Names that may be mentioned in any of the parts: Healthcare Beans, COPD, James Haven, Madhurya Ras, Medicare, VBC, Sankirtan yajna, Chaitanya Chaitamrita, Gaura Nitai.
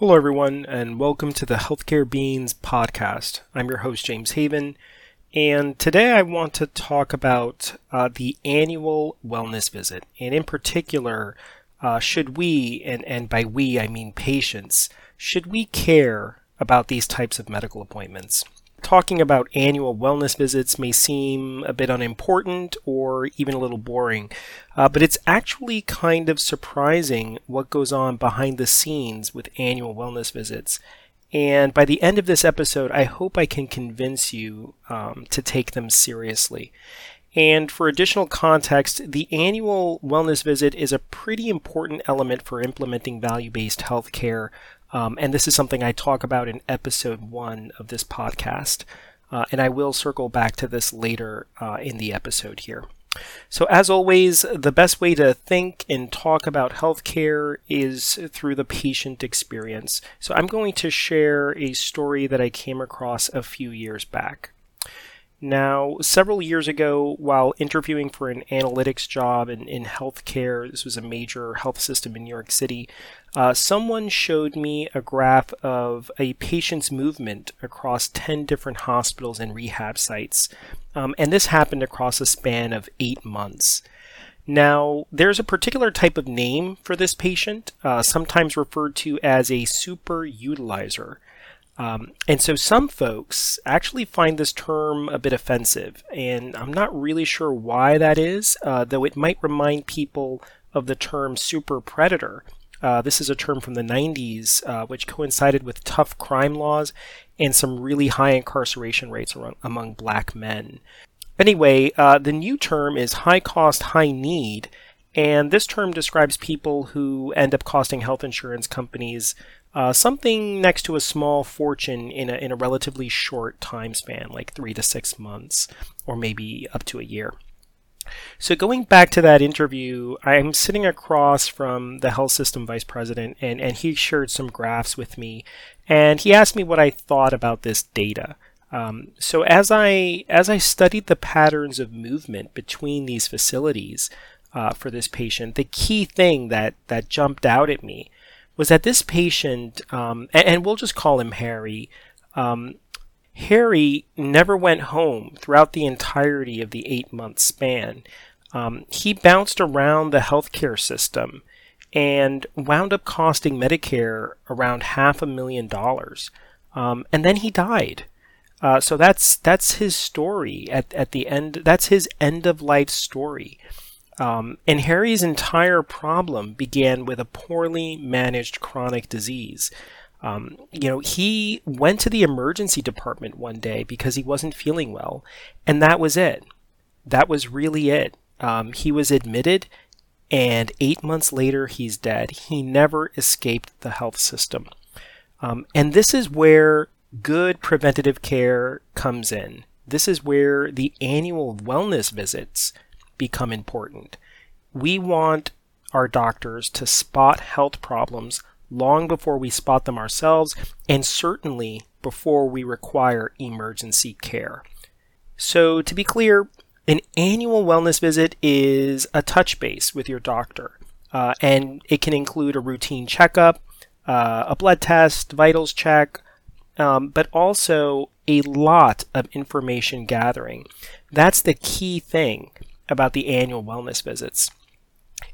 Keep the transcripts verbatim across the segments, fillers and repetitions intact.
Hello everyone, and welcome to the Healthcare Beans podcast. I'm your host, James Haven, and today I want to talk about uh, the annual wellness visit, and in particular, uh, should we, and, and by we I mean patients, should we care about these types of medical appointments? Talking about annual wellness visits may seem a bit unimportant or even a little boring, uh, but it's actually kind of surprising what goes on behind the scenes with annual wellness visits. And by the end of this episode, I hope I can convince you um, to take them seriously. And for additional context, the annual wellness visit is a pretty important element for implementing value-based healthcare. Um, and this is something I talk about in episode one of this podcast, uh, and I will circle back to this later uh, in the episode here. So as always, the best way to think and talk about healthcare is through the patient experience. So I'm going to share a story that I came across a few years back. Now, several years ago, while interviewing for an analytics job in, in healthcare, this was a major health system in New York City, uh, someone showed me a graph of a patient's movement across ten different hospitals and rehab sites, um, and this happened across a span of eight months. Now, there's a particular type of name for this patient, uh, sometimes referred to as a super utilizer. Um, and so some folks actually find this term a bit offensive, and I'm not really sure why that is, uh, though it might remind people of the term super predator. Uh, this is a term from the nineties, uh, which coincided with tough crime laws and some really high incarceration rates around, among black men. Anyway, uh, the new term is high cost, high need, and this term describes people who end up costing health insurance companies Uh, something next to a small fortune in a, in a relatively short time span, like three to six months, or maybe up to a year. So going back to that interview, I'm sitting across from the health system vice president, and, and he shared some graphs with me, and he asked me what I thought about this data. Um, so as I as I studied the patterns of movement between these facilities uh, for this patient, the key thing that, that jumped out at me was that this patient, um, and, and we'll just call him Harry, um, Harry never went home throughout the entirety of the eight-month span. Um, he bounced around the healthcare system and wound up costing Medicare around half a million dollars, um, and then he died. Uh, so that's that's his story at at the end. That's his end-of-life story. Um, and Harry's entire problem began with a poorly managed chronic disease. Um, you know, he went to the emergency department one day because he wasn't feeling well, and that was it. That was really it. Um, he was admitted, and eight months later, he's dead. He never escaped the health system. Um, and this is where good preventative care comes in. This is where the annual wellness visits become important. We want our doctors to spot health problems long before we spot them ourselves, and certainly before we require emergency care. So to be clear, an annual wellness visit is a touch base with your doctor, uh, and it can include a routine checkup, uh, a blood test, vitals check, um, but also a lot of information gathering. That's the key thing about the annual wellness visits.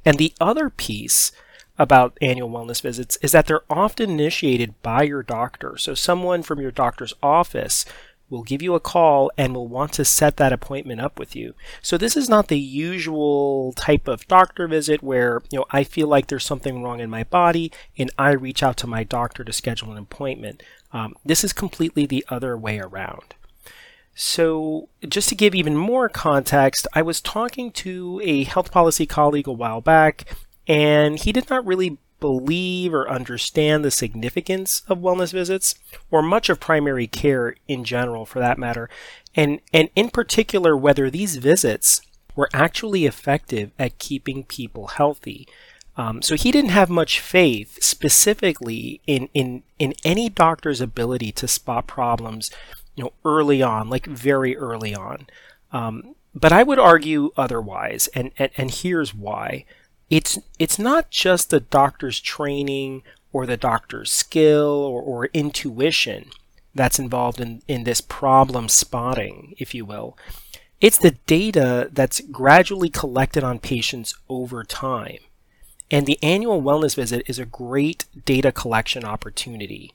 And the other piece about annual wellness visits is that they're often initiated by your doctor. So someone from your doctor's office will give you a call and will want to set that appointment up with you. So this is not the usual type of doctor visit where, you know, I feel like there's something wrong in my body and I reach out to my doctor to schedule an appointment. Um, this is completely the other way around. So just to give even more context, I was talking to a health policy colleague a while back, and he did not really believe or understand the significance of wellness visits, or much of primary care in general for that matter, and, and in particular whether these visits were actually effective at keeping people healthy. Um, so he didn't have much faith specifically in, in, in any doctor's ability to spot problems, you know, early on, like very early on. Um, but I would argue otherwise, and, and, and here's why. it's it's not just the doctor's training or the doctor's skill or, or intuition that's involved in, in this problem spotting, if you will. It's the data that's gradually collected on patients over time. And the annual wellness visit is a great data collection opportunity,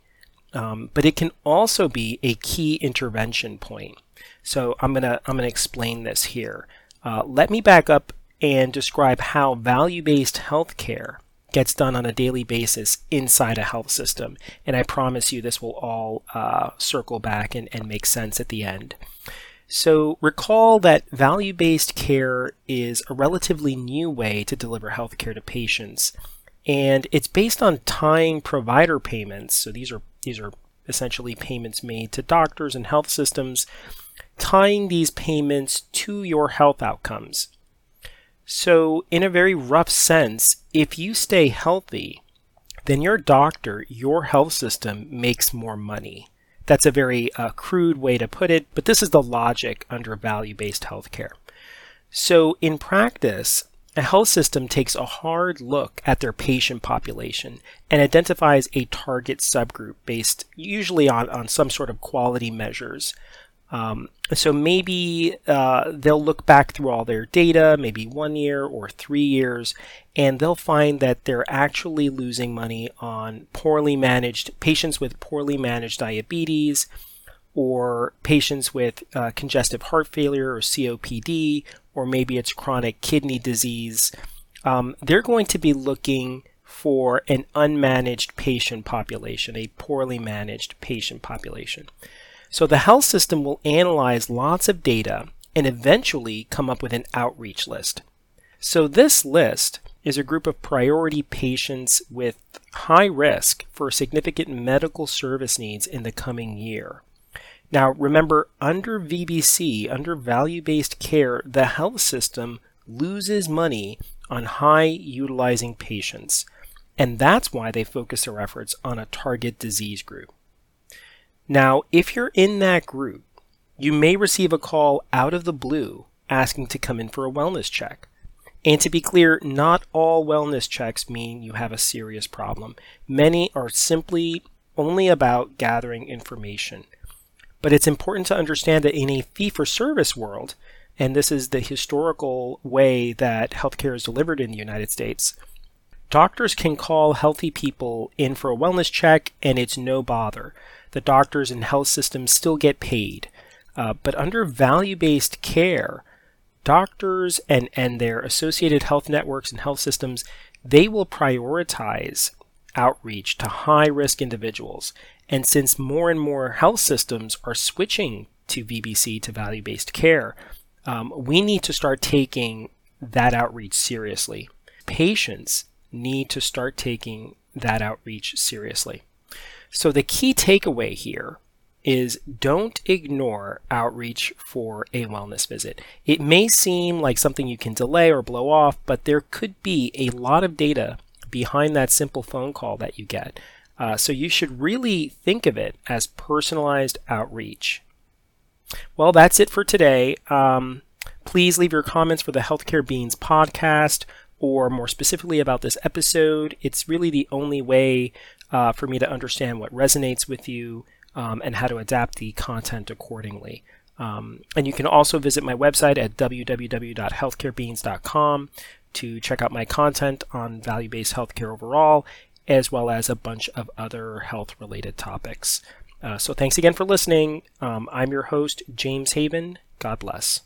um, but it can also be a key intervention point. So I'm gonna I'm gonna explain this here. Uh, let me back up and describe how value-based healthcare gets done on a daily basis inside a health system, and I promise you this will all uh, circle back and, and make sense at the end. So recall that value-based care is a relatively new way to deliver healthcare to patients, and it's based on tying provider payments. So these are these are essentially payments made to doctors and health systems, tying these payments to your health outcomes. So in a very rough sense, if you stay healthy, then your doctor, your health system makes more money. That's a very uh, crude way to put it, but this is the logic under value-based healthcare. So in practice, a health system takes a hard look at their patient population and identifies a target subgroup based usually on, on some sort of quality measures. Um, so maybe uh, they'll look back through all their data, maybe one year or three years, and they'll find that they're actually losing money on poorly managed patients with poorly managed diabetes, or patients with uh, congestive heart failure or C O P D, or maybe it's chronic kidney disease. Um, they're going to be looking for an unmanaged patient population, a poorly managed patient population. So the health system will analyze lots of data and eventually come up with an outreach list. So this list is a group of priority patients with high risk for significant medical service needs in the coming year. Now remember, under V B C, under value-based care, the health system loses money on high utilizing patients, and that's why they focus their efforts on a target disease group. Now, if you're in that group, you may receive a call out of the blue asking to come in for a wellness check. And to be clear, not all wellness checks mean you have a serious problem. Many are simply only about gathering information. But it's important to understand that in a fee-for-service world, and this is the historical way that healthcare is delivered in the United States, doctors can call healthy people in for a wellness check and it's no bother. The doctors and health systems still get paid. Uh, but under value-based care, doctors and, and their associated health networks and health systems, they will prioritize outreach to high-risk individuals. And since more and more health systems are switching to V B C, to value-based care, um, we need to start taking that outreach seriously. Patients need to start taking that outreach seriously. So the key takeaway here is don't ignore outreach for a wellness visit. It may seem like something you can delay or blow off, but there could be a lot of data behind that simple phone call that you get. Uh, so you should really think of it as personalized outreach. Well, that's it for today. Um, please leave your comments for the Healthcare Beans podcast, or more specifically about this episode. It's really the only way uh, for me to understand what resonates with you um, and how to adapt the content accordingly. Um, and you can also visit my website at w w w dot healthcare beans dot com to check out my content on value-based healthcare overall, as well as a bunch of other health-related topics. Uh, so thanks again for listening. Um, I'm your host, James Haven. God bless.